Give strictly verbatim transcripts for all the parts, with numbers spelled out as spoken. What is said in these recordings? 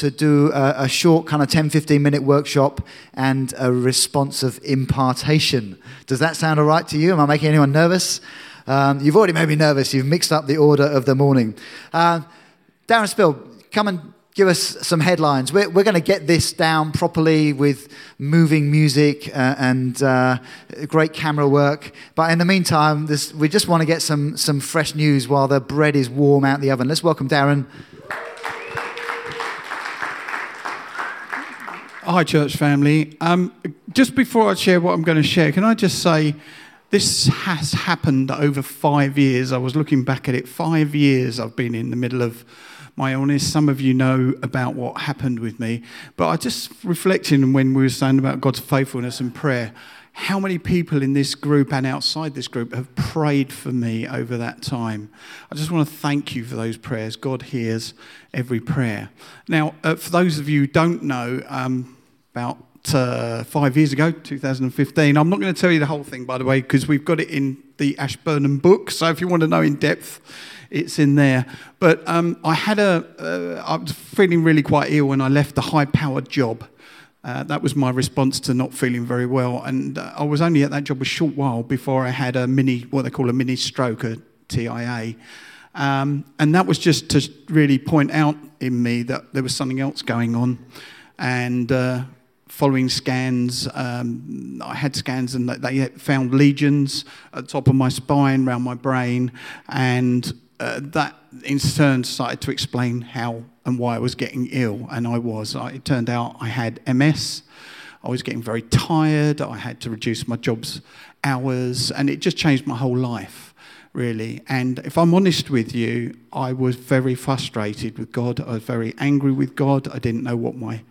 to do a, a short kind of ten, fifteen minute workshop and a responsive impartation. Does that sound all right to you? Am I making anyone nervous? Um, you've already made me nervous. You've mixed up the order of the morning. Uh, Darren Spill, come and give us some headlines. We're, we're going to get this down properly with moving music uh, and uh, great camera work. But in the meantime, this, we just want to get some, some fresh news while the bread is warm out the oven. Let's welcome Darren. Hi, church family. Um, just before I share what I'm going to share, can I just say this has happened over five years. I was looking back at it. Five years I've been in the middle of my illness. Some of you know about what happened with me. But I just reflecting when we were saying about God's faithfulness and prayer, how many people in this group and outside this group have prayed for me over that time. I just want to thank you for those prayers. God hears every prayer. Now, uh, for those of you who don't know, um, about Uh, five years ago, two thousand fifteen. I'm not going to tell you the whole thing, by the way, because we've got it in the Ashburnham book. So if you want to know in depth, it's in there. But um, I had a, uh, I was feeling really quite ill when I left the high-powered job. Uh, that was my response to not feeling very well. And uh, I was only at that job a short while before I had a mini, what they call a mini stroke, a T I A. Um, and that was just to really point out in me that there was something else going on. And Uh, Following scans, um, I had scans and they found lesions at the top of my spine, around my brain, and uh, that in turn started to explain how and why I was getting ill, and I was. I, it turned out I had M S, I was getting very tired, I had to reduce my job's hours, and it just changed my whole life, really. And if I'm honest with you, I was very frustrated with God, I was very angry with God, I didn't know what my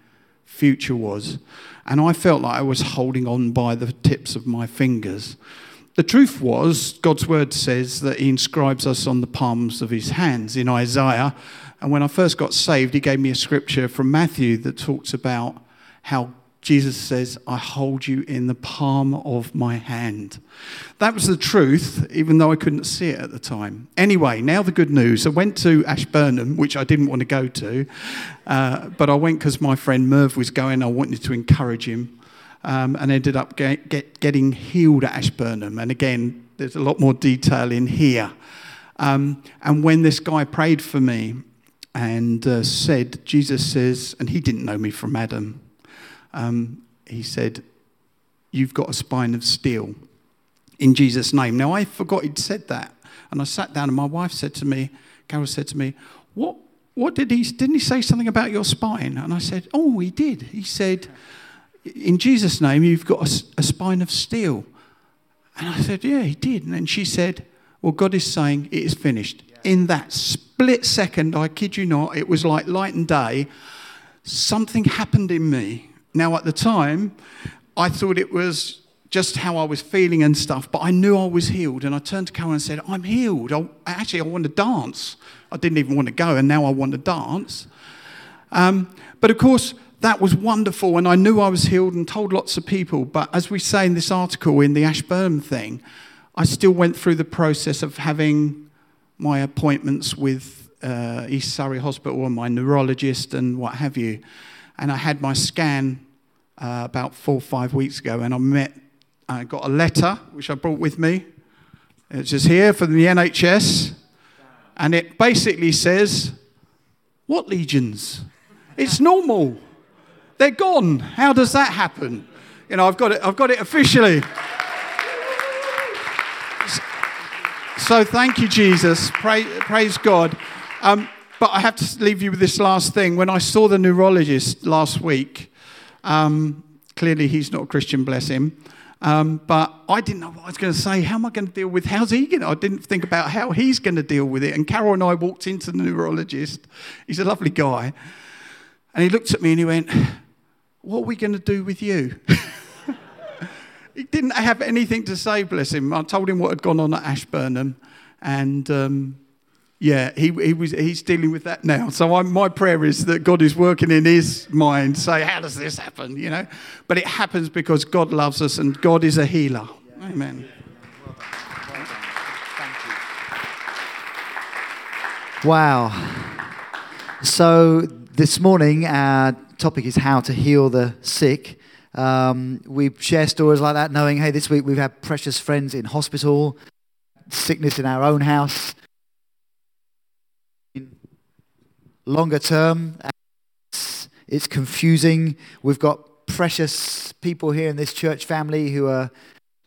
future was, and I felt like I was holding on by the tips of my fingers. The truth was, God's word says that he inscribes us on the palms of his hands in Isaiah, and when I first got saved, he gave me a scripture from Matthew that talks about how Jesus says, I hold you in the palm of my hand. That was the truth, even though I couldn't see it at the time. Anyway, now the good news. I went to Ashburnham, which I didn't want to go to, uh, but I went because my friend Merv was going. I wanted to encourage him, um, and ended up get, get, getting healed at Ashburnham. And again, there's a lot more detail in here. Um, and when this guy prayed for me and uh, said, Jesus says, and he didn't know me from Adam, Um, he said, you've got a spine of steel in Jesus' name. Now, I forgot he'd said that. And I sat down and my wife said to me, Carol said to me, what What did he, didn't he say something about your spine? And I said, oh, he did. He said, in Jesus' name, you've got a, a spine of steel. And I said, yeah, he did. And then she said, well, God is saying it is finished. Yeah. In that split second, I kid you not, it was like light and day. Something happened in me. Now, at the time, I thought it was just how I was feeling and stuff, but I knew I was healed, and I turned to Carol and said, I'm healed. I, actually, I want to dance. I didn't even want to go, and now I want to dance. Um, but, of course, that was wonderful, and I knew I was healed and told lots of people, but as we say in this article in the Ashburnham thing, I still went through the process of having my appointments with uh, East Surrey Hospital and my neurologist and what have you. And I had my scan uh, about four or five weeks ago, and I met, I got a letter, which I brought with me. It's just here from the N H S. And it basically says, what legions? It's normal. They're gone. How does that happen? You know, I've got it, I've got it officially. So thank you, Jesus. Praise, praise God. Um, But I have to leave you with this last thing. When I saw the neurologist last week, um, clearly he's not a Christian, bless him. Um, but I didn't know what I was going to say. How am I going to deal with, how's he going to, I didn't think about how he's going to deal with it. And Carol and I walked into the neurologist. He's a lovely guy. And he looked at me and he went, what are we going to do with you? He didn't have anything to say, bless him. I told him what had gone on at Ashburnham. And Um, Yeah, he he was he's dealing with that now. So I, my prayer is that God is working in his mind. Say, how does this happen? You know, but it happens because God loves us and God is a healer. Yeah. Amen. Yeah. Well done. Well done. Thank you. Wow. So This morning, our topic is how to heal the sick. Um, we share stories like that, knowing, hey, this week we've had precious friends in hospital, sickness in our own house. Longer term, it's, it's confusing. We've got precious people here in this church family who are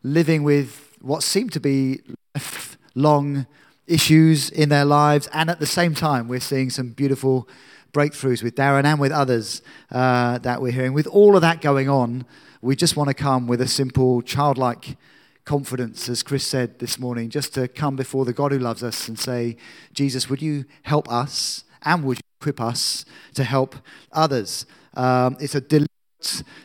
living with what seem to be lifelong issues in their lives, and at the same time, we're seeing some beautiful breakthroughs with Darren and with others uh, that we're hearing. With all of that going on, we just want to come with a simple childlike confidence, as Chris said this morning, just to come before the God who loves us and say, Jesus, would you help us and would you equip us to help others? Um, it's a deliberate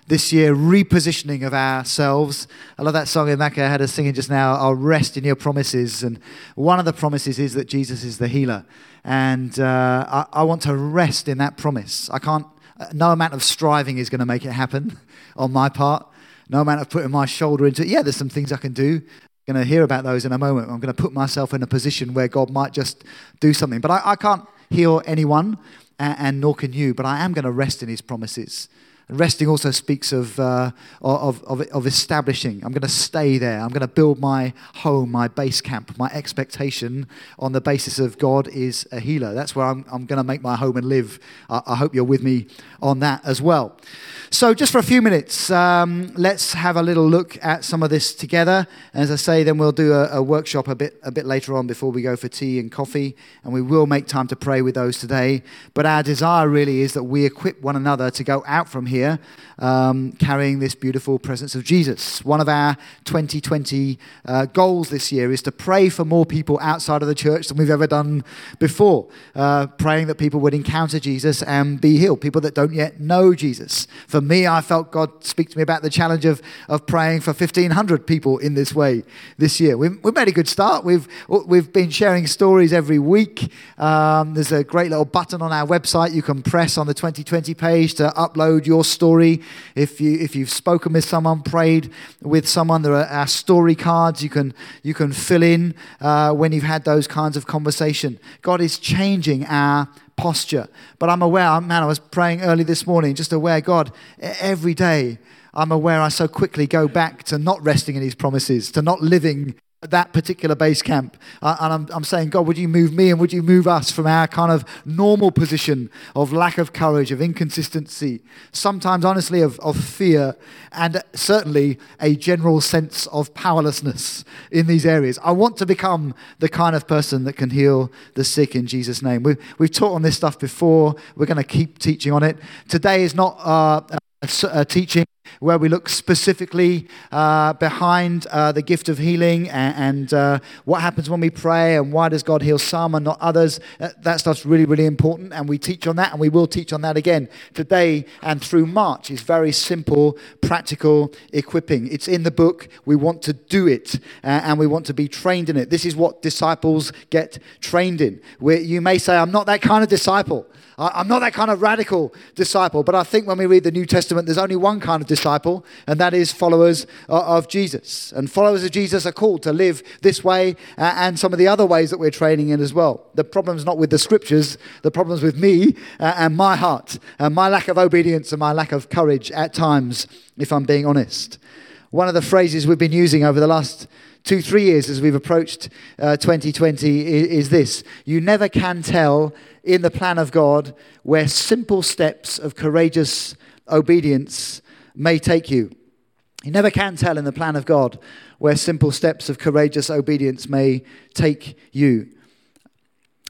this year repositioning of ourselves. I love that song Emeka had us singing just now, I'll rest in your promises. And one of the promises is that Jesus is the healer. And uh, I, I want to rest in that promise. I can't, no amount of striving is going to make it happen on my part. No amount of putting my shoulder into it. Yeah, there's some things I can do. I'm going to hear about those in a moment. I'm going to put myself in a position where God might just do something. But I, I can't heal anyone, and, and nor can you. But I am going to rest in his promises. Resting also speaks of, uh, of of of establishing. I'm going to stay there. I'm going to build my home, my base camp, my expectation on the basis of God is a healer. That's where I'm I'm going to make my home and live. I, I hope you're with me on that as well. So just for a few minutes, um, let's have a little look at some of this together. As I say, then we'll do a, a workshop a bit a bit later on before we go for tea and coffee, and we will make time to pray with those today. But our desire really is that we equip one another to go out from here. Here, um, carrying this beautiful presence of Jesus. One of our twenty twenty uh, goals this year is to pray for more people outside of the church than we've ever done before, uh, praying that people would encounter Jesus and be healed, people that don't yet know Jesus. For me, I felt God speak to me about the challenge of, of praying for fifteen hundred people in this way this year. We've, we've made a good start. We've, we've been sharing stories every week. Um, there's a great little button on our website you can press on the twenty twenty page to upload your story. If you if you've spoken with someone, prayed with someone, there are our story cards you can you can fill in uh, when you've had those kinds of conversation. God is changing our posture, but I'm aware. Man, I was praying early this morning, just aware. God, every day I'm aware I so quickly go back to not resting in his promises, to not living that particular base camp. Uh, and I'm, I'm saying, God, would you move me and would you move us from our kind of normal position of lack of courage, of inconsistency, sometimes honestly of, of fear, and certainly a general sense of powerlessness in these areas. I want to become the kind of person that can heal the sick in Jesus' name. We've, we've taught on this stuff before. We're going to keep teaching on it. Today is not uh, a, a teaching where we look specifically uh, behind uh, the gift of healing and, and uh, what happens when we pray and why does God heal some and not others. That, that stuff's really, really important, and we teach on that, and we will teach on that again today and through March. It's very simple, practical equipping. It's in the book. We want to do it, uh, and we want to be trained in it. This is what disciples get trained in. Where you may say, I'm not that kind of disciple. I'm not that kind of radical disciple. But I think when we read the New Testament, there's only one kind of disciple, and that is followers of Jesus. And followers of Jesus are called to live this way and some of the other ways that we're training in as well. The problem's not with the scriptures. The problem's with me and my heart and my lack of obedience and my lack of courage at times, if I'm being honest. One of the phrases we've been using over the last two, three years as we've approached uh, twenty twenty is, is this. You never can tell in the plan of God where simple steps of courageous obedience may take you. You never can tell in the plan of God where simple steps of courageous obedience may take you.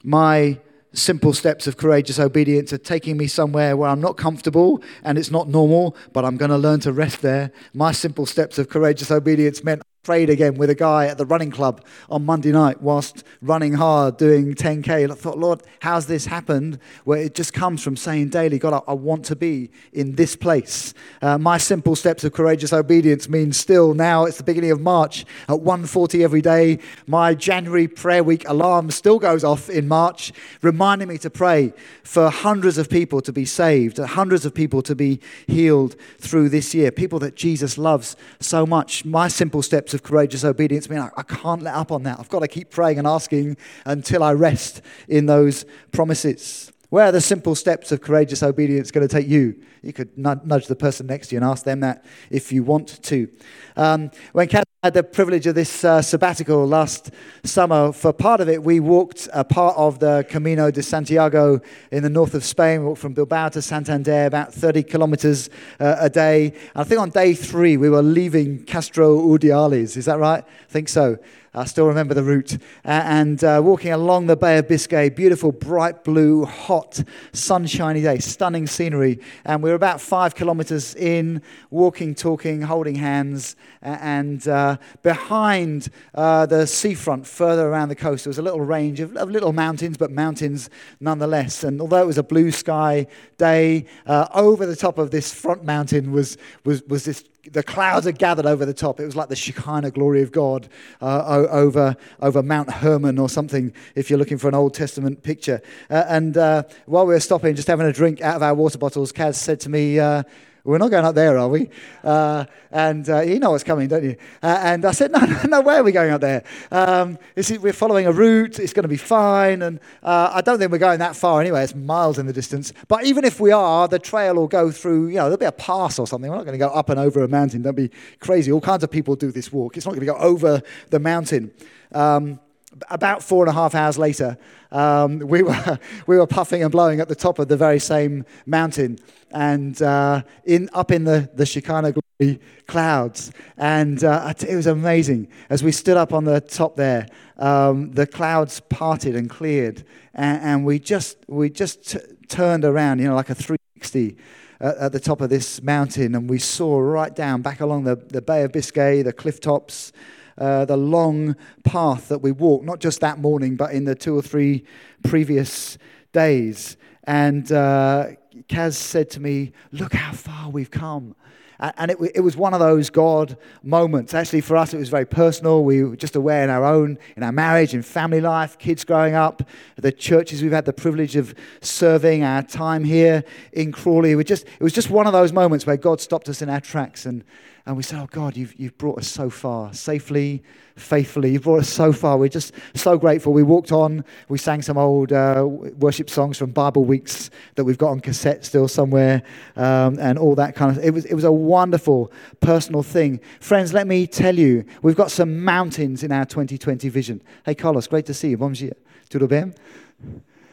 My simple steps of courageous obedience are taking me somewhere where I'm not comfortable and it's not normal, but I'm going to learn to rest there. My simple steps of courageous obedience meant prayed again with a guy at the running club on Monday night whilst running hard, doing ten K. And I thought, Lord, how's this happened? Well, it just comes from saying daily, God, I, I want to be in this place. Uh, my simple steps of courageous obedience means still now it's the beginning of March at one forty every day. My January prayer week alarm still goes off in March, reminding me to pray for hundreds of people to be saved, hundreds of people to be healed through this year, people that Jesus loves so much. My simple steps of Of courageous obedience mean I, I can't let up on that. I've got to keep praying and asking until I rest in those promises. Where are the simple steps of courageous obedience going to take you? You could nudge the person next to you and ask them that if you want to. Um, when Kat had the privilege of this uh, sabbatical last summer, for part of it, we walked a part of the Camino de Santiago in the north of Spain. We walked from Bilbao to Santander, about thirty kilometers uh, a day. And I think on day three, we were leaving Castro Urdiales. Is that right? I think so. I still remember the route. Uh, and uh, walking along the Bay of Biscay, beautiful, bright blue, hot, sunshiny day, stunning scenery. And we were about five kilometers in, walking, talking, holding hands. Uh, and uh, behind uh, the seafront, further around the coast, there was a little range of, of little mountains, but mountains nonetheless. And although it was a blue sky day, uh, over the top of this front mountain was was was this. The clouds had gathered over the top. It was like the Shekinah glory of God uh, over over Mount Hermon or something, if you're looking for an Old Testament picture. Uh, and uh, while we were stopping, just having a drink out of our water bottles, Kaz said to me, uh, we're not going up there, are we? Uh, and uh, you know what's coming, don't you? Uh, and I said, no, no, no, where are we going up there? Um, this is, we're following a route. It's going to be fine. And uh, I don't think we're going that far anyway. It's miles in the distance. But even if we are, the trail will go through, you know, there'll be a pass or something. We're not going to go up and over a mountain. Don't be crazy. All kinds of people do this walk. It's not going to go over the mountain. Um, About four and a half hours later, um, we were we were puffing and blowing at the top of the very same mountain, and uh, in up in the the Shekinah glory clouds, and uh, it was amazing. As we stood up on the top there, um, the clouds parted and cleared, and, and we just we just t- turned around, you know, like a three sixty. At the top of this mountain, and we saw right down back along the, the Bay of Biscay, the cliff tops, uh, the long path that we walked, not just that morning, but in the two or three previous days. And uh, Kaz said to me, look how far we've come. And it, it was one of those God moments. Actually, for us, it was very personal. We were just aware in our own, in our marriage, in family life, kids growing up, the churches we've had the privilege of serving, our time here in Crawley. We just, it was just one of those moments where God stopped us in our tracks, and, and we said, oh, God, you've, you've brought us so far, safely, faithfully. You've brought us so far. We're just so grateful. We walked on. We sang some old uh, worship songs from Bible weeks that we've got on cassette still somewhere, um, and all that kind of thing. It was, it was a wonderful personal thing. Friends, let me tell you, we've got some mountains in our twenty twenty vision. Hey, Carlos, great to see you. Bom dia. Tudo bem?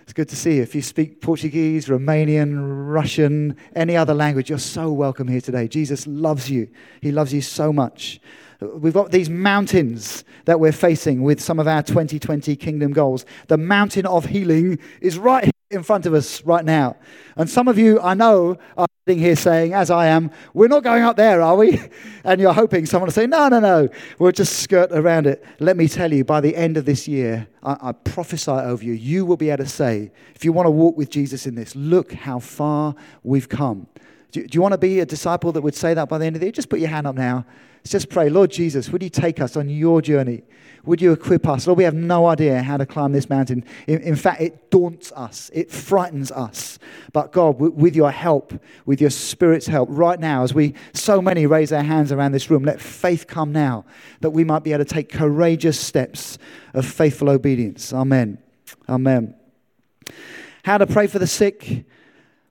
It's good to see you. If you speak Portuguese, Romanian, Russian, any other language, you're so welcome here today. Jesus loves you. He loves you so much. We've got these mountains that we're facing with some of our twenty twenty kingdom goals. The mountain of healing is right here in front of us right now. And some of you, I know, are sitting here saying, as I am, we're not going up there, are we? And you're hoping someone will say, no, no, no, we'll just skirt around it. Let me tell you, by the end of this year, I, I prophesy over you, you will be able to say, if you want to walk with Jesus in this, look how far we've come. Do, do you want to be a disciple that would say that by the end of the year? Just put your hand up now. Let's just pray, Lord Jesus, would you take us on your journey? Would you equip us? Lord, we have no idea how to climb this mountain. In, in fact, it daunts us. It frightens us. But God, w- with your help, with your Spirit's help, right now, as we so many raise our hands around this room, let faith come now that we might be able to take courageous steps of faithful obedience. Amen. Amen. How to pray for the sick?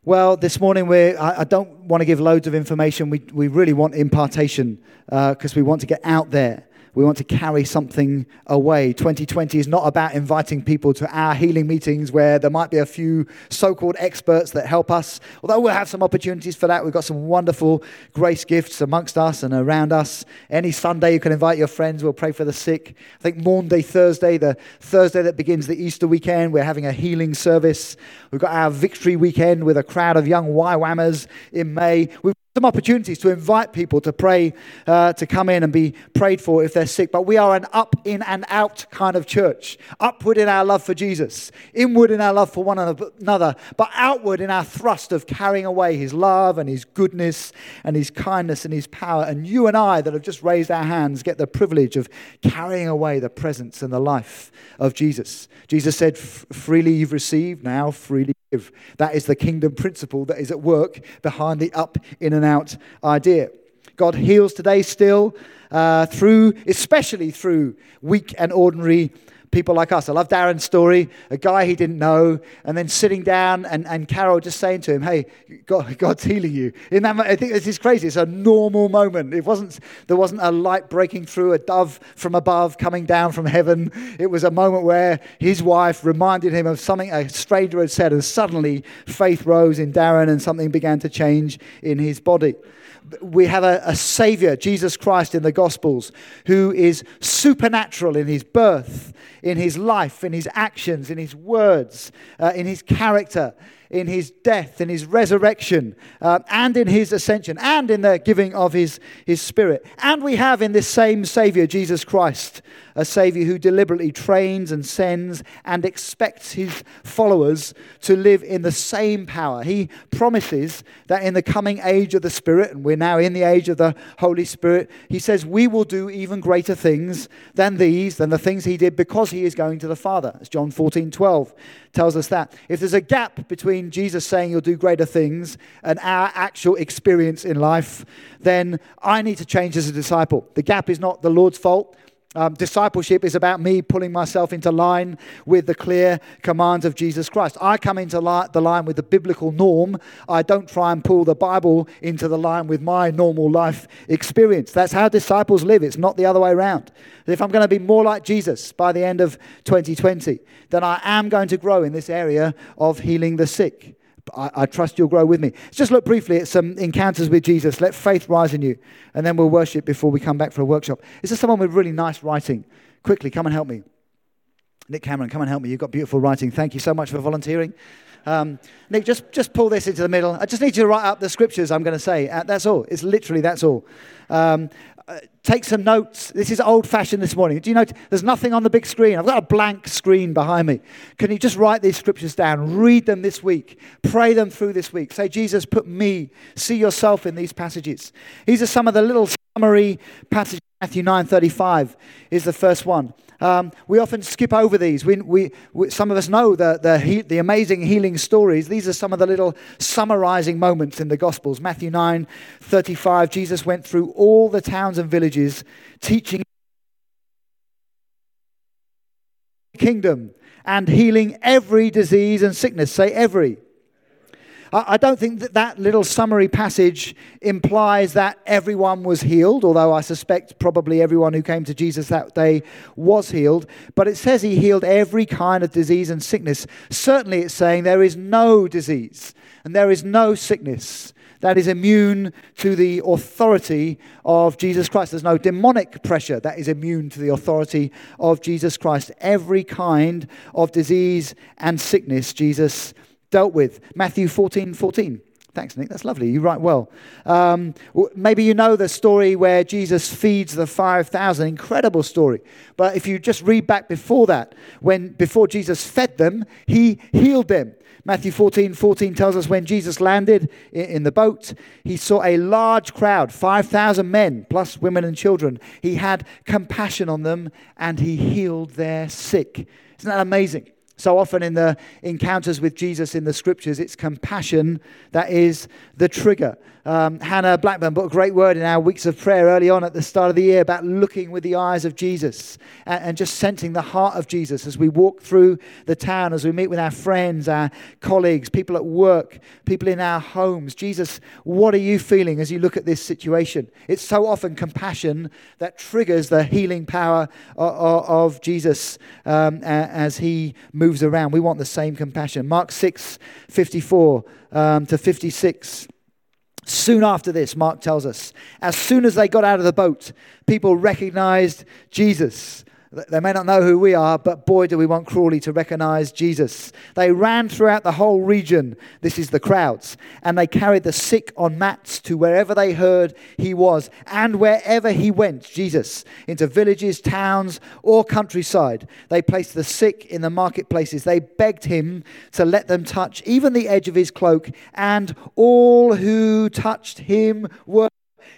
Well, this morning, we're, I, I don't want to give loads of information. We we really want impartation because uh, we want to get out there. We want to carry something away. twenty twenty is not about inviting people to our healing meetings where there might be a few so-called experts that help us. Although we'll have some opportunities for that. We've got some wonderful grace gifts amongst us and around us. Any Sunday, you can invite your friends. We'll pray for the sick. I think Maundy Thursday, the Thursday that begins the Easter weekend, we're having a healing service. We've got our victory weekend with a crowd of young Y WAMers in May. We've some opportunities to invite people to pray, uh, to come in and be prayed for if they're sick. But we are an up, in, and out kind of church. Upward in our love for Jesus, inward in our love for one another, but outward in our thrust of carrying away his love and his goodness and his kindness and his power. And you and I that have just raised our hands get the privilege of carrying away the presence and the life of Jesus. Jesus said, freely you've received, now freely give. That is the kingdom principle that is at work behind the up, in, and out idea. God heals today still uh, through, especially through weak and ordinary people like us. I love Darren's story, a guy he didn't know, and then sitting down and, and Carol just saying to him, hey, God, God's healing you. In that, I think this is crazy. It's a normal moment. It wasn't, there wasn't a light breaking through, a dove from above coming down from heaven. It was a moment where his wife reminded him of something a stranger had said, and suddenly faith rose in Darren and something began to change in his body. We have a, a Savior, Jesus Christ, in the Gospels, who is supernatural in his birth, in his life, in his actions, in his words, uh, in his character, in his death, in his resurrection, uh, and in his ascension, and in the giving of his, his Spirit. And we have in this same Savior, Jesus Christ, a Savior who deliberately trains and sends and expects his followers to live in the same power. He promises that in the coming age of the Spirit, and we're now in the age of the Holy Spirit, he says, we will do even greater things than these, than the things he did, because he is going to the Father. As John fourteen twelve tells us that. If there's a gap between Jesus saying you'll do greater things and our actual experience in life, then I need to change as a disciple. The gap is not the Lord's fault. Um, discipleship is about me pulling myself into line with the clear commands of Jesus Christ. I come into li- the line with the biblical norm. I don't try and pull the Bible into the line with my normal life experience. That's how disciples live. It's not the other way around. If I'm going to be more like Jesus by the end of twenty twenty, then I am going to grow in this area of healing the sick. I, I trust you'll grow with me. Let's just look briefly at some encounters with Jesus. Let faith rise in you. And then we'll worship before we come back for a workshop. Is there someone with really nice writing? Quickly, come and help me. Nick Cameron, come and help me. You've got beautiful writing. Thank you so much for volunteering. Um, Nick, just, just pull this into the middle. I just need you to write up the scriptures I'm going to say. Uh, that's all. It's literally, that's all. Um, uh, take some notes. This is old-fashioned this morning. Do you know, there's nothing on the big screen. I've got a blank screen behind me. Can you just write these scriptures down? Read them this week. Pray them through this week. Say, Jesus, put me, see yourself in these passages. These are some of the little summary passages. Matthew nine thirty-five is the first one. Um, we often skip over these. We, we, we some of us know the the, he, the amazing healing stories. These are some of the little summarizing moments in the Gospels. Matthew nine thirty-five. Jesus went through all the towns and villages, teaching the kingdom and healing every disease and sickness. Say every. I don't think that that little summary passage implies that everyone was healed, although I suspect probably everyone who came to Jesus that day was healed. But it says he healed every kind of disease and sickness. Certainly it's saying there is no disease and there is no sickness that is immune to the authority of Jesus Christ. There's no demonic pressure that is immune to the authority of Jesus Christ. Every kind of disease and sickness Jesus dealt with. Matthew fourteen fourteen. Thanks, Nick. That's lovely. You write well. Um, maybe you know the story where Jesus feeds the five thousand. Incredible story. But if you just read back before that, when before Jesus fed them, he healed them. Matthew fourteen fourteen tells us when Jesus landed in the boat, he saw a large crowd, five thousand men, plus women and children. He had compassion on them and he healed their sick. Isn't that amazing? So often in the encounters with Jesus in the scriptures, it's compassion that is the trigger. Um, Hannah Blackburn put a great word in our weeks of prayer early on at the start of the year about looking with the eyes of Jesus and, and just sensing the heart of Jesus as we walk through the town, as we meet with our friends, our colleagues, people at work, people in our homes. Jesus, what are you feeling as you look at this situation? It's so often compassion that triggers the healing power of, of Jesus um, as he moves. moves around. We want the same compassion. Mark six fifty-four um, to fifty-six. Soon after this, Mark tells us, as soon as they got out of the boat, people recognized Jesus. They may not know who we are, but boy, do we want Crawley to recognize Jesus. They ran throughout the whole region. This is the crowds. And they carried the sick on mats to wherever they heard he was. And wherever he went, Jesus, into villages, towns, or countryside, they placed the sick in the marketplaces. They begged him to let them touch even the edge of his cloak. And all who touched him were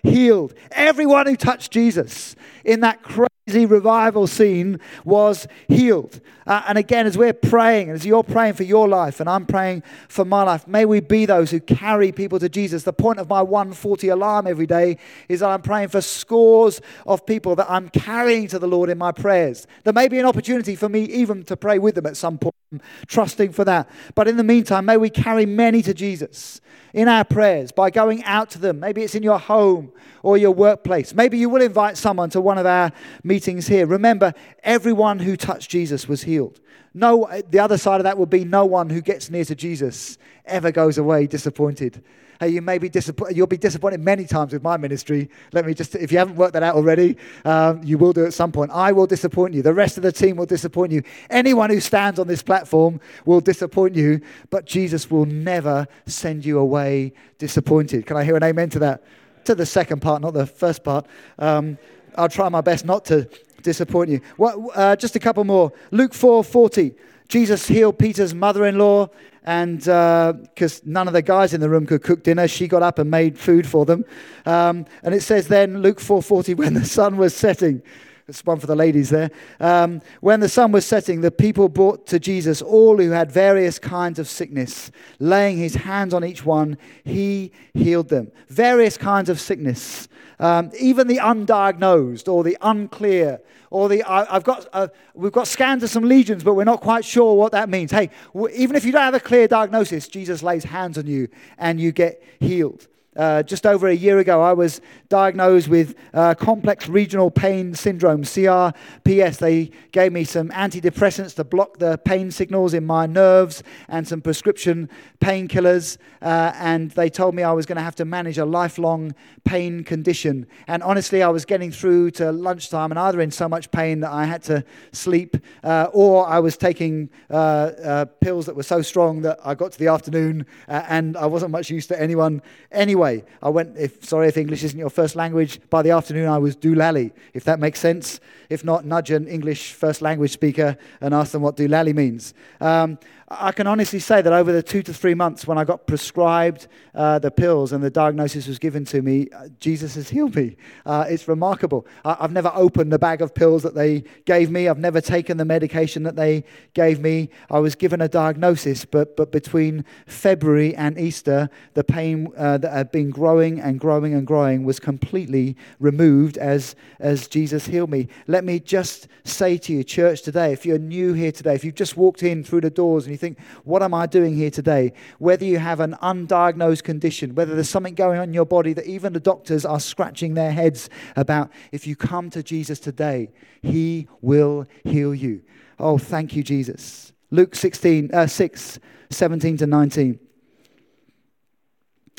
healed. Everyone who touched Jesus in that crazy revival scene was healed. Uh, and again, as we're praying, as you're praying for your life and I'm praying for my life, may we be those who carry people to Jesus. The point of my one forty alarm every day is that I'm praying for scores of people that I'm carrying to the Lord in my prayers. There may be an opportunity for me even to pray with them at some point. I'm trusting for that. But in the meantime, may we carry many to Jesus in our prayers by going out to them. Maybe it's in your home or your workplace. Maybe you will invite someone to one of our meetings here. Remember, everyone who touched Jesus was healed. No, the other side of that would be no one who gets near to Jesus ever goes away disappointed. Hey, you may be disappointed. You'll be disappointed many times with my ministry. Let me just, if you haven't worked that out already, um, you will do at some point. I will disappoint you. The rest of the team will disappoint you. Anyone who stands on this platform will disappoint you, but Jesus will never send you away disappointed. Can I hear an amen to that? To the second part, not the first part. Um, I'll try my best not to disappoint you. What, uh, just a couple more. Luke four forty. Jesus healed Peter's mother-in-law, and because uh, none of the guys in the room could cook dinner, she got up and made food for them. Um, and it says then, Luke four forty, when the sun was setting, it's one for the ladies there, um, when the sun was setting, the people brought to Jesus all who had various kinds of sickness. Laying his hands on each one, he healed them. Various kinds of sickness. Um, even the undiagnosed or the unclear or the I, I've got uh, we've got scans of some lesions, but we're not quite sure what that means. Hey, w- even if you don't have a clear diagnosis, Jesus lays hands on you and you get healed. Uh, just over a year ago, I was diagnosed with uh, complex regional pain syndrome, C R P S. They gave me some antidepressants to block the pain signals in my nerves and some prescription painkillers. Uh, and they told me I was going to have to manage a lifelong pain condition. And honestly, I was getting through to lunchtime and either in so much pain that I had to sleep uh, or I was taking uh, uh, pills that were so strong that I got to the afternoon uh, and I wasn't much used to anyone anyway. I went, if sorry if English isn't your first language, by the afternoon I was doolally, if that makes sense. If not, nudge an English first language speaker and ask them what doolally means. Um, I can honestly say that over the two to three months when I got prescribed uh, the pills and the diagnosis was given to me, uh, Jesus has healed me. Uh, it's remarkable. I- I've never opened the bag of pills that they gave me. I've never taken the medication that they gave me. I was given a diagnosis, but, but between February and Easter, the pain uh, that had been growing and growing and growing was completely removed as as Jesus healed me. Let me just say to you, church, today, if you're new here today, if you've just walked in through the doors and you think, what am I doing here today? Whether you have an undiagnosed condition, whether there's something going on in your body that even the doctors are scratching their heads about, if you come to Jesus today, he will heal you. Oh, thank you, Jesus. Luke sixteen, uh, six, seventeen to nineteen.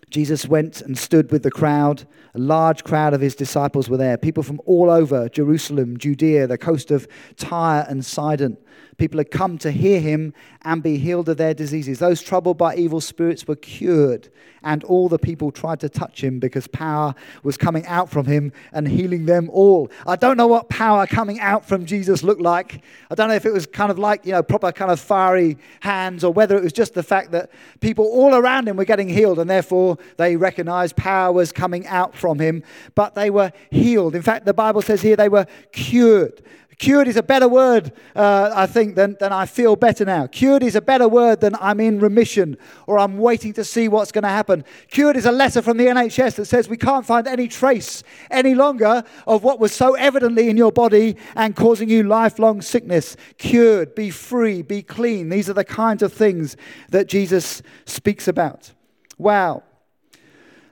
Jesus went and stood with the crowd. A large crowd of his disciples were there. People from all over Jerusalem, Judea, the coast of Tyre and Sidon. People had come to hear him and be healed of their diseases. Those troubled by evil spirits were cured, and all the people tried to touch him because power was coming out from him and healing them all. I don't know what power coming out from Jesus looked like. I don't know if it was kind of like, you know, proper kind of fiery hands or whether it was just the fact that people all around him were getting healed and therefore they recognized power was coming out from him, but they were healed. In fact, the Bible says here they were cured. Cured is a better word, uh, I think, than, than I feel better now. Cured is a better word than I'm in remission or I'm waiting to see what's going to happen. Cured is a letter from the N H S that says we can't find any trace any longer of what was so evidently in your body and causing you lifelong sickness. Cured, be free, be clean. These are the kinds of things that Jesus speaks about. Wow.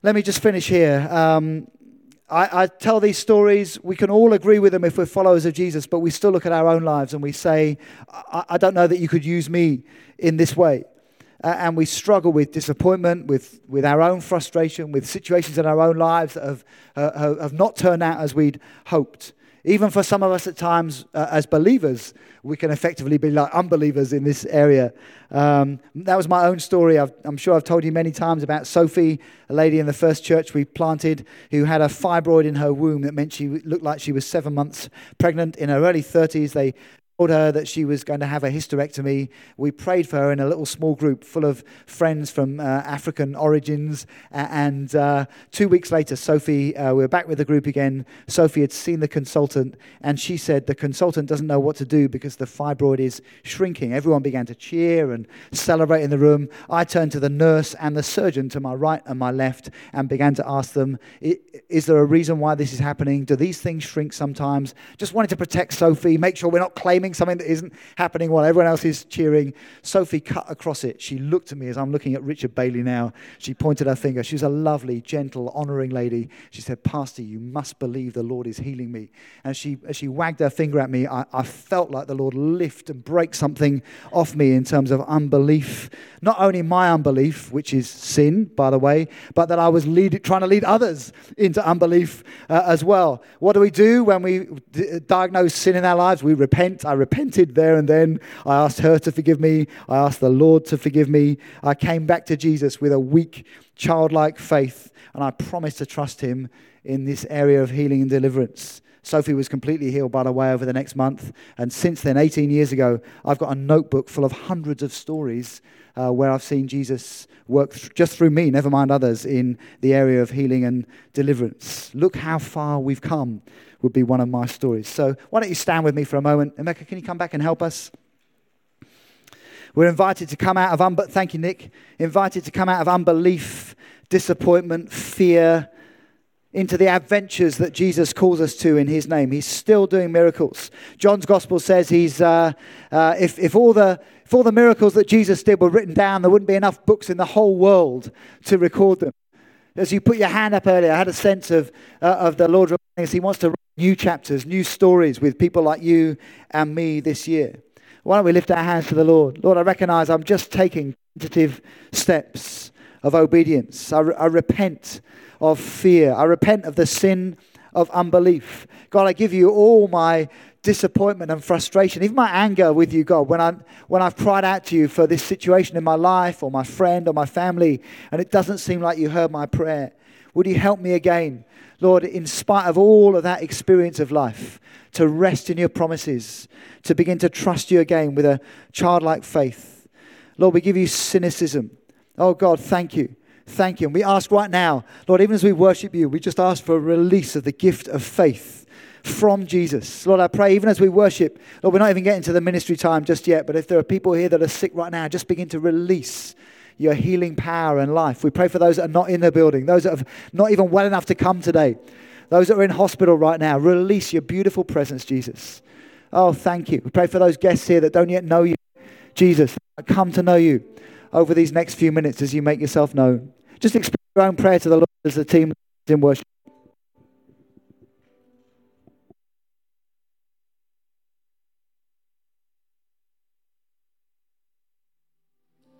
Let me just finish here. Um, I, I tell these stories, we can all agree with them if we're followers of Jesus, but we still look at our own lives and we say, I, I don't know that you could use me in this way. Uh, and we struggle with disappointment, with, with our own frustration, with situations in our own lives that have, uh, have not turned out as we'd hoped. Even for some of us at times, uh, as believers, we can effectively be like unbelievers in this area. Um, that was my own story. I've, I'm sure I've told you many times about Sophie, a lady in the first church we planted who had a fibroid in her womb that meant she looked like she was seven months pregnant in her early thirties. They told her that she was going to have a hysterectomy. We prayed for her in a little small group full of friends from uh, African origins. And uh, two weeks later, Sophie, uh, we were back with the group again. Sophie had seen the consultant, and she said the consultant doesn't know what to do because the fibroid is shrinking. Everyone began to cheer and celebrate in the room. I turned to the nurse and the surgeon to my right and my left and began to ask them, is there a reason why this is happening? Do these things shrink sometimes? Just wanted to protect Sophie, make sure we're not claiming something that isn't happening while everyone else is cheering. Sophie cut across it. She looked at me as I'm looking at Richard Bailey now. She pointed her finger. She was a lovely, gentle, honouring lady. She said, "Pastor, you must believe the Lord is healing me." And she, as she wagged her finger at me, I, I felt like the Lord lift and break something off me in terms of unbelief. Not only my unbelief, which is sin, by the way, but that I was lead, trying to lead others into unbelief uh, as well. What do we do when we d- diagnose sin in our lives? We repent. I I repented there and then. I asked her to forgive me. I asked the Lord to forgive me. I came back to Jesus with a weak, childlike faith, and I promised to trust him in this area of healing and deliverance. Sophie was completely healed, by the way, over the next month. And since then, eighteen years ago, I've got a notebook full of hundreds of stories uh, where I've seen Jesus work th- just through me, never mind others, in the area of healing and deliverance. Look how far we've come would be one of my stories. So why don't you stand with me for a moment? Emeka, can you come back and help us? We're invited to come out of unbelief. Thank you, Nick. Invited to come out of unbelief, disappointment, fear, into the adventures that Jesus calls us to in his name. He's still doing miracles. John's gospel says he's uh, uh, if if all the if all the miracles that Jesus did were written down, there wouldn't be enough books in the whole world to record them. As you put your hand up earlier, I had a sense of uh, of the Lord reminding us he wants to write new chapters, new stories with people like you and me this year. Why don't we lift our hands to the Lord? Lord, I recognize I'm just taking tentative steps of obedience. I, re- I repent of fear. I repent of the sin of unbelief. God, I give you all my disappointment and frustration, even my anger with you, God, when, I'm, when I've cried out to you for this situation in my life or my friend or my family, and it doesn't seem like you heard my prayer. Would you help me again, Lord, in spite of all of that experience of life, to rest in your promises, to begin to trust you again with a childlike faith. Lord, we give you cynicism. Oh God, thank you. Thank you. And we ask right now, Lord, even as we worship you, we just ask for a release of the gift of faith from Jesus. Lord, I pray even as we worship, Lord, we're not even getting to the ministry time just yet, but if there are people here that are sick right now, just begin to release your healing power and life. We pray for those that are not in the building, those that are not even well enough to come today, those that are in hospital right now. Release your beautiful presence, Jesus. Oh, thank you. We pray for those guests here that don't yet know you, Jesus. Come to know you over these next few minutes as you make yourself known. Just express your own prayer to the Lord as the team is in worship.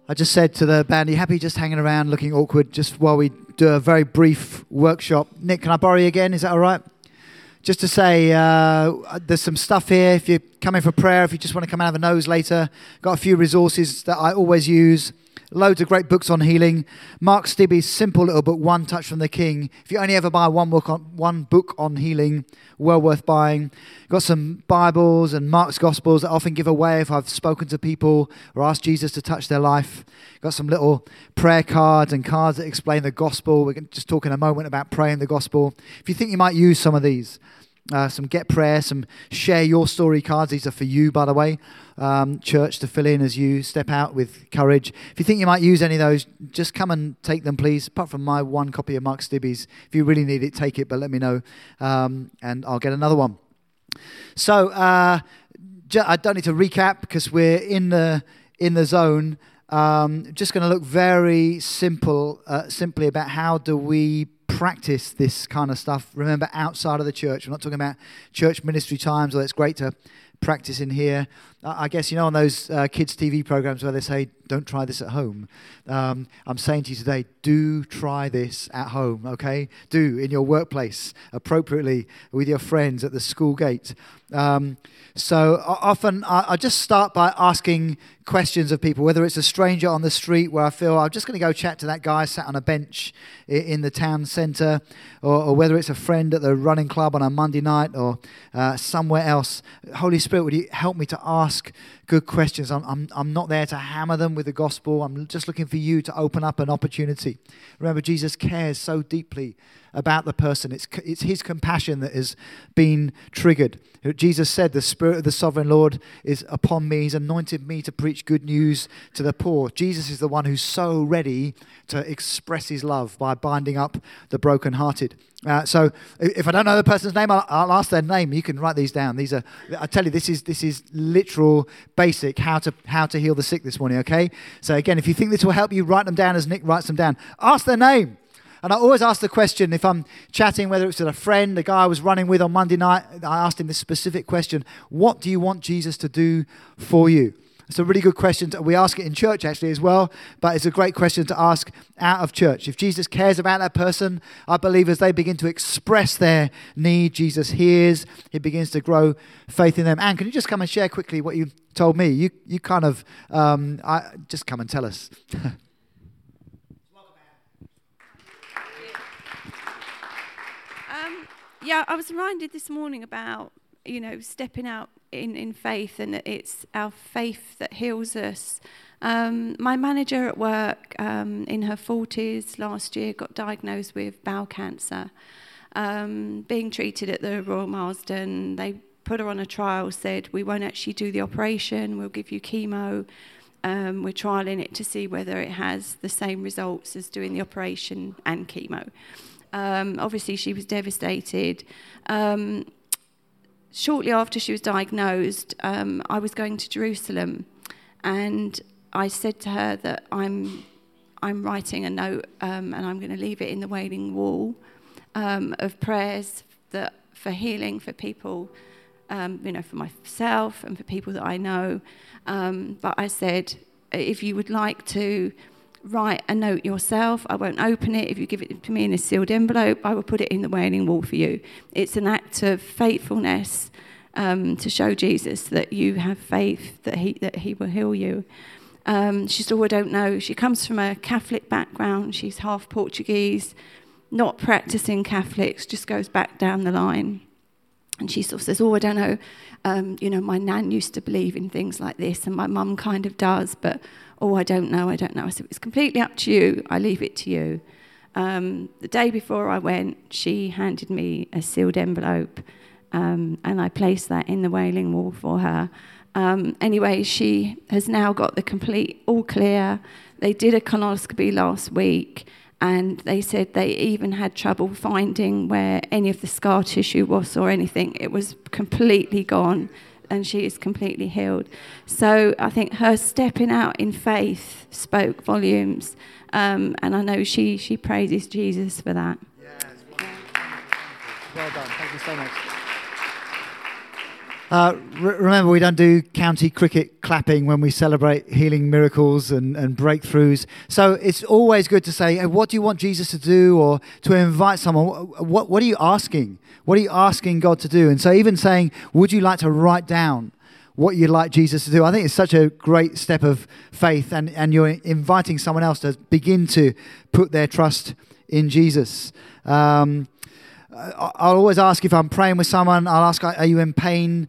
I just said to the band, are you happy just hanging around looking awkward just while we do a very brief workshop? Nick, can I borrow you again? Is that all right? Just to say, uh, there's some stuff here. If you're coming for prayer, if you just want to come out of a nose later, got a few resources that I always use. Loads of great books on healing. Mark Stibbe's simple little book, One Touch from the King. If you only ever buy one book on, one book on healing, well worth buying. Got some Bibles and Mark's Gospels that I often give away if I've spoken to people or asked Jesus to touch their life. Got some little prayer cards and cards that explain the gospel. We're just talking a moment about praying the gospel. If you think you might use some of these, Uh, some Get Prayer, some Share Your Story cards. These are for you, by the way, um, church, to fill in as you step out with courage. If you think you might use any of those, just come and take them, please. Apart from my one copy of Mark Stibbe's, if you really need it, take it, but let me know, um, and I'll get another one. So uh, ju- I don't need to recap because we're in the in the zone. Um, just going to look very simple, uh, simply about how do we practice this kind of stuff. Remember, outside of the church, we're not talking about church ministry times, although it's great to practice in here. I guess, you know, on those uh, kids T V programs where they say, don't try this at home. Um, I'm saying to you today, do try this at home, okay? Do, in your workplace, appropriately, with your friends, at the school gate. Um, so often I, I just start by asking questions of people, whether it's a stranger on the street where I feel I'm just going to go chat to that guy sat on a bench in, in the town centre, or, or whether it's a friend at the running club on a Monday night, or uh, somewhere else. Holy Spirit, would you help me to ask good questions? I'm, I'm, I'm not there to hammer them with the gospel. I'm just looking for you to open up an opportunity. Remember, Jesus cares so deeply about the person. It's it's his compassion that has been triggered. Jesus said, the Spirit of the Sovereign Lord is upon me. He's anointed me to preach good news to the poor. Jesus is the one who's so ready to express his love by binding up the brokenhearted. Uh, so if I don't know the person's name, I'll, I'll ask their name. You can write these down. These are, I tell you, this is this is literal, basic, how to how to heal the sick this morning, okay? So again, if you think this will help you, write them down as Nick writes them down. Ask their name. And I always ask the question, if I'm chatting, whether it's with a friend, a guy I was running with on Monday night, I asked him this specific question: what do you want Jesus to do for you? It's a really good question. To, we ask it in church actually as well, but it's a great question to ask out of church. If Jesus cares about that person, I believe as they begin to express their need, Jesus hears, he begins to grow faith in them. Anne, can you just come and share quickly what you told me? You you kind of, um, I, just come and tell us. Yeah, I was reminded this morning about, you know, stepping out in, in faith, and it's our faith that heals us. Um, my manager at work, um, in her forties last year, got diagnosed with bowel cancer, um, being treated at the Royal Marsden. They put her on a trial, said, we won't actually do the operation, we'll give you chemo. Um, we're trialing it to see whether it has the same results as doing the operation and chemo. Um, obviously, she was devastated. Um, shortly after she was diagnosed, um, I was going to Jerusalem, and I said to her that I'm I'm writing a note, um, and I'm going to leave it in the Wailing Wall, um, of prayers that for healing for people, um, you know, for myself and for people that I know. Um, but I said, if you would like to write a note yourself, I won't open it. If you give it to me in a sealed envelope, I will put it in the Wailing Wall for you. It's an act of faithfulness, um, to show Jesus that you have faith, that he that he will heal you. Um, she still don't know. She comes from a Catholic background. She's half Portuguese, not practicing Catholics, just goes back down the line. And she sort of says, oh, I don't know, um, you know, my nan used to believe in things like this, and my mum kind of does, but, oh, I don't know, I don't know. I said, it's completely up to you, I leave it to you. Um, the day before I went, she handed me a sealed envelope, um, and I placed that in the Wailing Wall for her. Um, anyway, she has now got the complete all clear. They did a colonoscopy last week, and they said they even had trouble finding where any of the scar tissue was or anything. It was completely gone, and she is completely healed. So I think her stepping out in faith spoke volumes, um, and I know she, she praises Jesus for that. Yes, well done. Thank you so much. Uh, re- remember, we don't do county cricket clapping when we celebrate healing miracles and, and breakthroughs. So it's always good to say, hey, what do you want Jesus to do? Or to invite someone, what, what are you asking? What are you asking God to do? And so even saying, would you like to write down what you'd like Jesus to do? I think it's such a great step of faith, and, and you're inviting someone else to begin to put their trust in Jesus. Um I'll always ask if I'm praying with someone, I'll ask, are you in pain,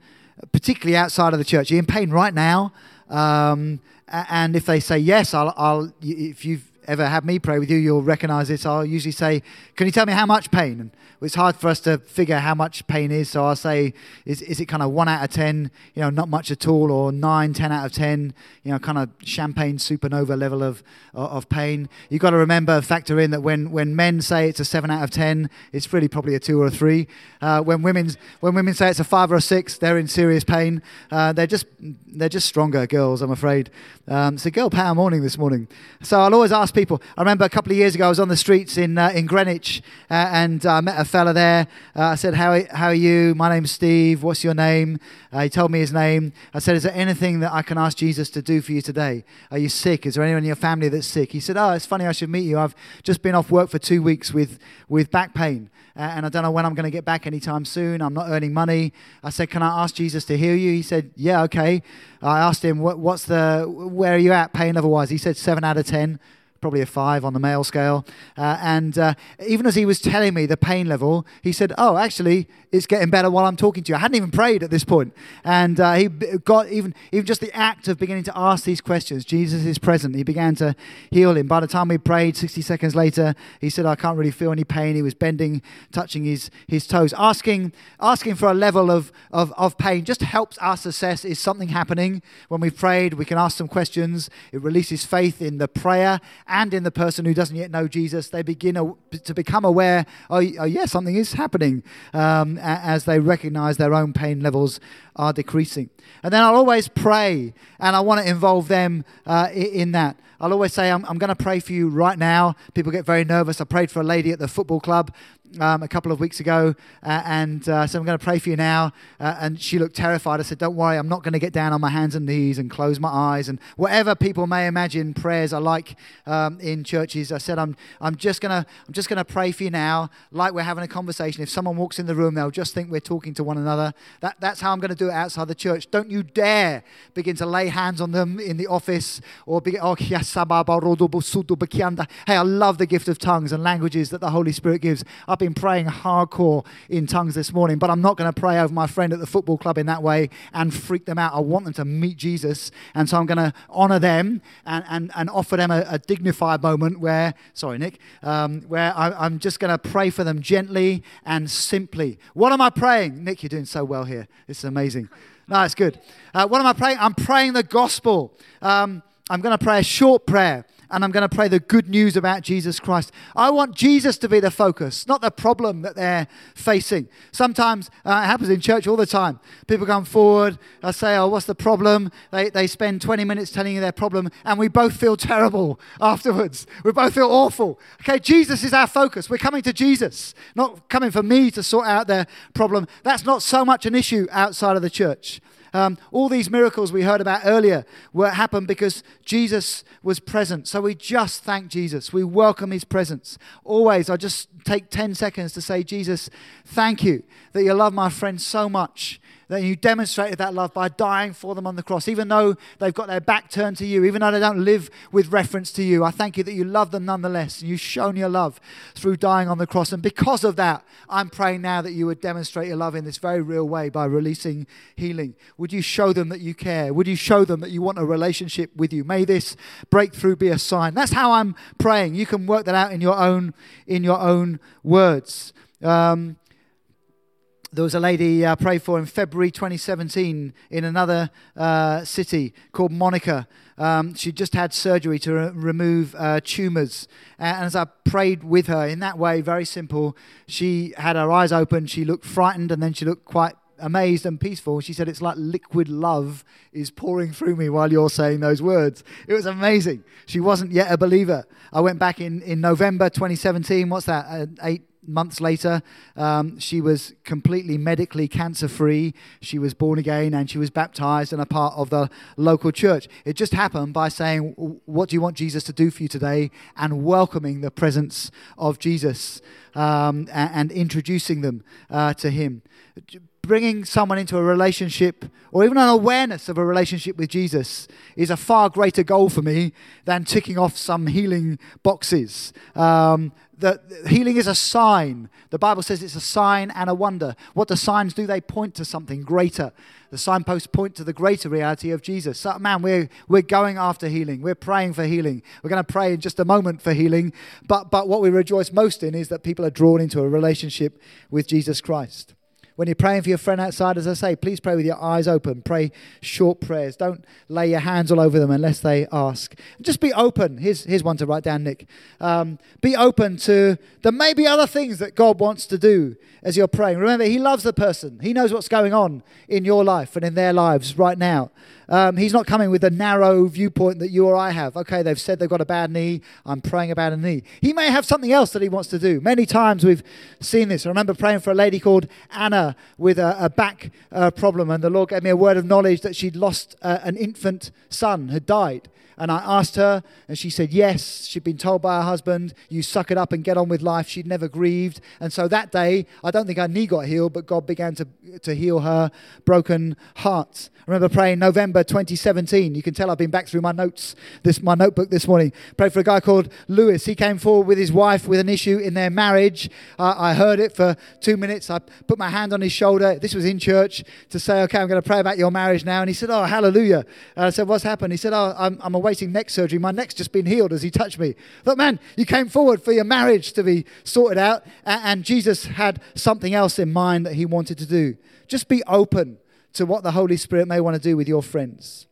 particularly outside of the church? Are you in pain right now? Um, and if they say yes, I'll, I'll, if you've ever had me pray with you, you'll recognize this. I'll usually say, can you tell me how much pain? And it's hard for us to figure how much pain is. So I'll say, is is it kind of one out of ten, you know, not much at all, or nine, ten out of ten, you know, kind of champagne supernova level of of pain. You've got to remember, factor in that when, when men say it's a seven out of ten, it's really probably a two or a three. Uh, when women when women say it's a five or a six, they're in serious pain. Uh, they're just they're just stronger girls, I'm afraid. Um, it's a girl power morning this morning. So I'll always ask people. I remember a couple of years ago, I was on the streets in uh, in Greenwich, uh, and I uh, met a fella there. Uh, I said, how, how are you? My name's Steve. What's your name? Uh, he told me his name. I said, is there anything that I can ask Jesus to do for you today? Are you sick? Is there anyone in your family that's sick? He said, oh, it's funny I should meet you. I've just been off work for two weeks with, with back pain, uh, and I don't know when I'm going to get back anytime soon. I'm not earning money. I said, can I ask Jesus to heal you? He said, yeah, okay. I asked him, what, what's the, where are you at pain level-wise? He said seven out of ten, probably a five on the male scale. Uh, and uh, even as he was telling me the pain level, he said, oh, actually, it's getting better while I'm talking to you. I hadn't even prayed at this point. And uh, he got even, even just the act of beginning to ask these questions. Jesus is present. He began to heal him. By the time we prayed, sixty seconds later, he said, I can't really feel any pain. He was bending, touching his, his toes. Asking asking for a level of, of, of pain just helps us assess, is something happening? When we've prayed, we can ask some questions. It releases faith in the prayer and in the person who doesn't yet know Jesus. They begin to become aware, oh, oh yeah, something is happening, um, as they recognize their own pain levels are decreasing. And then I'll always pray, and I want to involve them uh, in that. I'll always say, I'm, I'm going to pray for you right now. People get very nervous. I prayed for a lady at the football club Um, a couple of weeks ago, uh, and uh, so I'm going to pray for you now. Uh, and she looked terrified. I said, don't worry, I'm not going to get down on my hands and knees and close my eyes and whatever people may imagine prayers are like um, in churches. I said, I'm I'm just gonna I'm just gonna pray for you now, like we're having a conversation. If someone walks in the room, they'll just think we're talking to one another. That that's how I'm going to do it outside the church. Don't you dare begin to lay hands on them in the office or begin. Oh, hey, I love the gift of tongues and languages that the Holy Spirit gives. I've been praying hardcore in tongues this morning, but I'm not going to pray over my friend at the football club in that way and freak them out. I want them to meet Jesus, and so I'm going to honor them and, and, and offer them a, a dignified moment where, sorry Nick, um, where I, I'm just going to pray for them gently and simply. What am I praying? Nick, you're doing so well here. This is amazing. No, it's good. Uh, what am I praying? I'm praying the gospel. Um, I'm going to pray a short prayer. And I'm going to pray the good news about Jesus Christ. I want Jesus to be the focus, not the problem that they're facing. Sometimes uh, it happens in church all the time. People come forward, I say, oh, what's the problem? They they spend twenty minutes telling you their problem, and we both feel terrible afterwards. We both feel awful. Okay, Jesus is our focus. We're coming to Jesus, not coming for me to sort out their problem. That's not so much an issue outside of the church. Um, all these miracles we heard about earlier were happened because Jesus was present. So we just thank Jesus. We welcome his presence. Always, I just take ten seconds to say, Jesus, thank you that you love my friend so much, that you demonstrated that love by dying for them on the cross. Even though they've got their back turned to you, even though they don't live with reference to you, I thank you that you love them nonetheless. And you've shown your love through dying on the cross. And because of that, I'm praying now that you would demonstrate your love in this very real way by releasing healing. Would you show them that you care? Would you show them that you want a relationship with you? May this breakthrough be a sign. That's how I'm praying. You can work that out in your own, in your own words. Um, There was a lady I uh, prayed for in February twenty seventeen in another uh, city called Monica. Um, she just had surgery to re- remove uh, tumours. And as I prayed with her in that way, very simple, she had her eyes open. She looked frightened, and then she looked quite amazed and peaceful. She said, it's like liquid love is pouring through me while you're saying those words. It was amazing. She wasn't yet a believer. I went back in, in November twenty seventeen. What's that? Uh, eight months later, um, she was completely medically cancer-free. She was born again, and she was baptized and a part of the local church. It just happened by saying, what do you want Jesus to do for you today? And welcoming the presence of Jesus um, and, and introducing them uh, to him. Bringing someone into a relationship or even an awareness of a relationship with Jesus is a far greater goal for me than ticking off some healing boxes. Um, that healing is a sign. The Bible says it's a sign and a wonder. What the signs do? They point to something greater. The signposts point to the greater reality of Jesus. So, man, we're, we're going after healing. We're praying for healing. We're going to pray in just a moment for healing. But, but what we rejoice most in is that people are drawn into a relationship with Jesus Christ. When you're praying for your friend outside, as I say, please pray with your eyes open. Pray short prayers. Don't lay your hands all over them unless they ask. Just be open. Here's, here's one to write down, Nick. Um, be open to there may be other things that God wants to do as you're praying. Remember, he loves the person. He knows what's going on in your life and in their lives right now. Um, he's not coming with the narrow viewpoint that you or I have. Okay, they've said they've got a bad knee. I'm praying about a knee. He may have something else that he wants to do. Many times we've seen this. I remember praying for a lady called Anna with a, a back uh, problem, and the Lord gave me a word of knowledge that she'd lost uh, an infant son who died. And I asked her, and she said yes. She'd been told by her husband, you suck it up and get on with life. She'd never grieved. And so that day, I don't think her knee got healed, but God began to, to heal her broken heart. I remember praying November twenty seventeen. You can tell I've been back through my notes, this my notebook this morning. Prayed for a guy called Lewis. He came forward with his wife with an issue in their marriage. Uh, I heard it for two minutes. I put my hand on his shoulder. This was in church to say, okay, I'm going to pray about your marriage now. And he said, oh, hallelujah. And I said, what's happened? He said, oh, I'm, I'm a awaiting neck surgery. My neck's just been healed as he touched me. I thought, man, you came forward for your marriage to be sorted out, and Jesus had something else in mind that he wanted to do. Just be open to what the Holy Spirit may want to do with your friends.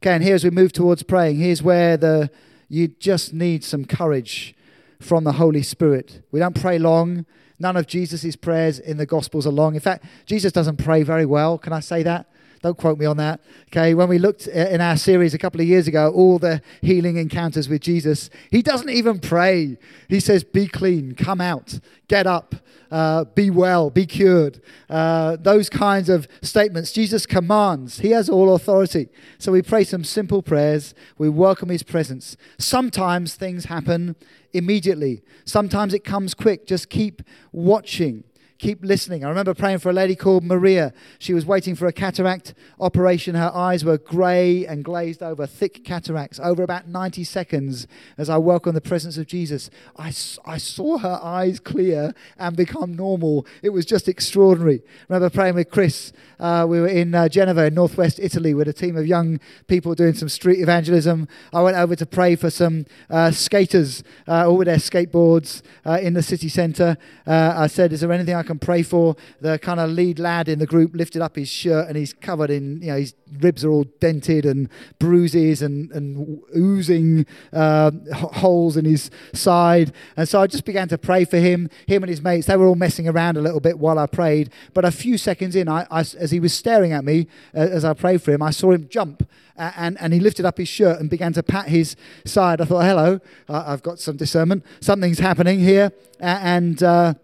Okay, and here as we move towards praying, here's where the you just need some courage from the Holy Spirit. We don't pray long. None of Jesus' prayers in the Gospels are long. In fact, Jesus doesn't pray very well. Can I say that? Don't quote me on that. Okay, when we looked in our series a couple of years ago, all the healing encounters with Jesus, he doesn't even pray. He says, be clean, come out, get up, uh, be well, be cured. Uh, those kinds of statements. Jesus commands. He has all authority. So we pray some simple prayers. We welcome his presence. Sometimes things happen immediately. Sometimes it comes quick. Just keep watching. Keep listening. I remember praying for a lady called Maria. She was waiting for a cataract operation. Her eyes were grey and glazed over, thick cataracts. Over about ninety seconds, as I welcomed the presence of Jesus, I, I saw her eyes clear and become normal. It was just extraordinary. I remember praying with Chris. Uh, we were in uh, Genova in northwest Italy with a team of young people doing some street evangelism. I went over to pray for some uh, skaters, uh, all with their skateboards uh, in the city centre. Uh, I said, is there anything I can pray for? The kind of lead lad in the group lifted up his shirt, and he's covered in, you know, his ribs are all dented and bruises and, and oozing uh, holes in his side. And so I just began to pray for him, him and his mates. They were all messing around a little bit while I prayed. But a few seconds in, I, I, as he was staring at me, uh, as I prayed for him, I saw him jump. And, and he lifted up his shirt and began to pat his side. I thought, hello, uh, I've got some discernment. Something's happening here. And... Uh,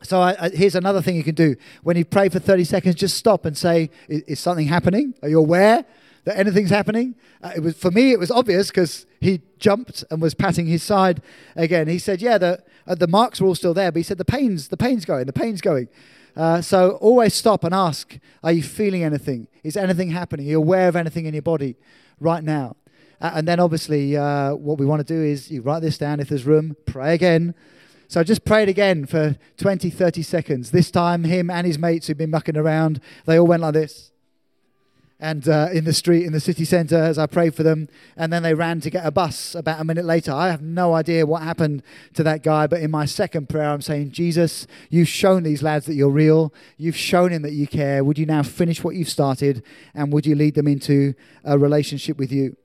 So I, I, here's another thing you can do. When you pray for thirty seconds, just stop and say, is, is something happening? Are you aware that anything's happening? Uh, it was, for me, it was obvious because he jumped and was patting his side again. He said, yeah, the, uh, the marks were all still there, but he said, the pain's, the pain's going, the pain's going. Uh, so always stop and ask, are you feeling anything? Is anything happening? Are you aware of anything in your body right now? Uh, and then obviously uh, what we want to do is you write this down. If there's room, pray again. So I just prayed again for twenty, thirty seconds. This time, him and his mates who'd been mucking around, they all went like this. And uh, in the street, in the city centre, as I prayed for them. And then they ran to get a bus about a minute later. I have no idea what happened to that guy. But in my second prayer, I'm saying, Jesus, you've shown these lads that you're real. You've shown him that you care. Would you now finish what you've started? And would you lead them into a relationship with you?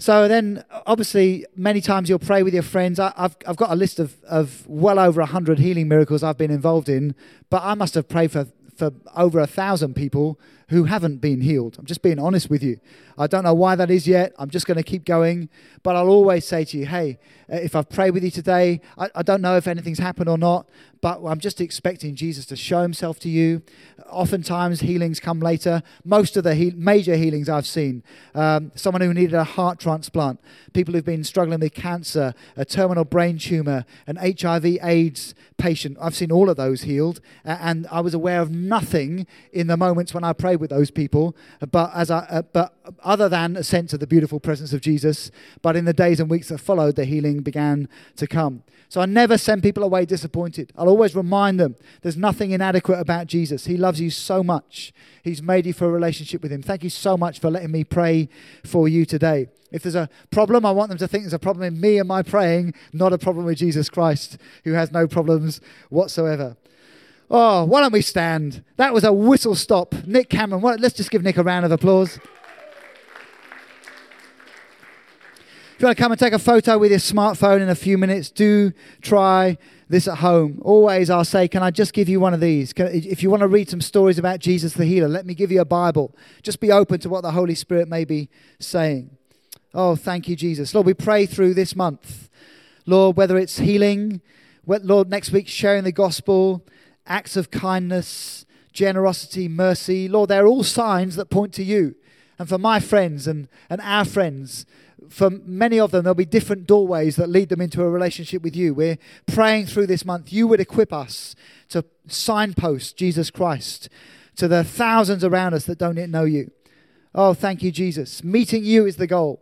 So then, obviously, many times you'll pray with your friends. I, I've I've got a list of, of well over one hundred healing miracles I've been involved in, but I must have prayed for, for over one thousand people who haven't been healed. I'm just being honest with you. I don't know why that is yet. I'm just going to keep going. But I'll always say to you, hey, if I've prayed with you today, I, I don't know if anything's happened or not, but I'm just expecting Jesus to show himself to you. Oftentimes, healings come later. Most of the he- major healings I've seen, um, someone who needed a heart transplant, people who've been struggling with cancer, a terminal brain tumor, an H I V AIDS patient. I've seen all of those healed. And I was aware of nothing in the moments when I prayed with those people, but as I, uh, but other than a sense of the beautiful presence of Jesus. But in the days and weeks that followed, the healing began to come. So I never send people away disappointed. I'll always remind them there's nothing inadequate about Jesus. He loves you so much. He's made you for a relationship with him. Thank you so much for letting me pray for you today. If there's a problem, I want them to think there's a problem in me and my praying, not a problem with Jesus Christ, who has no problems whatsoever. Oh, why don't we stand? That was a whistle stop. Nick Cameron, what, let's just give Nick a round of applause. If you want to come and take a photo with your smartphone in a few minutes, do try this at home. Always I'll say, can I just give you one of these? Can, if you want to read some stories about Jesus the healer, let me give you a Bible. Just be open to what the Holy Spirit may be saying. Oh, thank you, Jesus. Lord, we pray through this month. Lord, whether it's healing, Lord, next week sharing the gospel, acts of kindness, generosity, mercy. Lord, they're all signs that point to you. And for my friends and, and our friends, for many of them, there'll be different doorways that lead them into a relationship with you. We're praying through this month, you would equip us to signpost Jesus Christ to the thousands around us that don't yet know you. Oh, thank you, Jesus. Meeting you is the goal.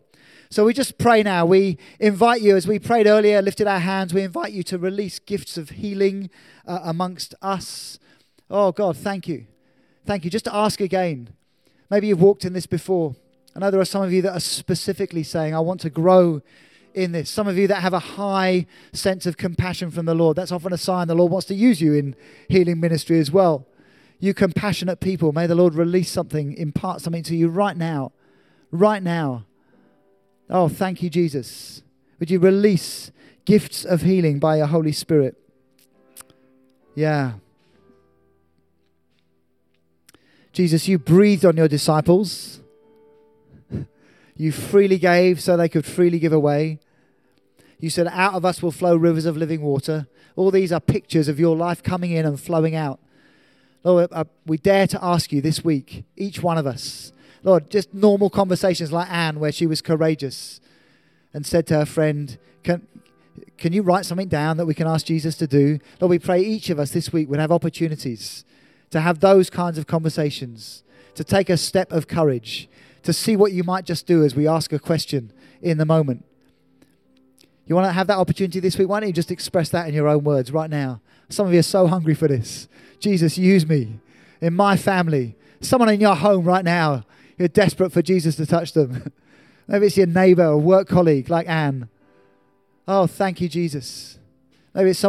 So we just pray now. We invite you, as we prayed earlier, lifted our hands, we invite you to release gifts of healing uh, amongst us. Oh, God, thank you. Thank you. Just to ask again. Maybe you've walked in this before. I know there are some of you that are specifically saying, I want to grow in this. Some of you that have a high sense of compassion from the Lord. That's often a sign the Lord wants to use you in healing ministry as well. You compassionate people, may the Lord release something, impart something to you right now. Right now. Oh, thank you, Jesus. Would you release gifts of healing by your Holy Spirit? Yeah. Jesus, you breathed on your disciples. You freely gave so they could freely give away. You said, out of us will flow rivers of living water. All these are pictures of your life coming in and flowing out. Lord, we dare to ask you this week, each one of us, Lord, just normal conversations like Anne, where she was courageous and said to her friend, can, can you write something down that we can ask Jesus to do? Lord, we pray each of us this week would have opportunities to have those kinds of conversations, to take a step of courage, to see what you might just do as we ask a question in the moment. You want to have that opportunity this week? Why don't you just express that in your own words right now? Some of you are so hungry for this. Jesus, use me in my family. Someone in your home right now, you're desperate for Jesus to touch them. Maybe it's your neighbor or work colleague like Anne. Oh, thank you, Jesus. Maybe it's someone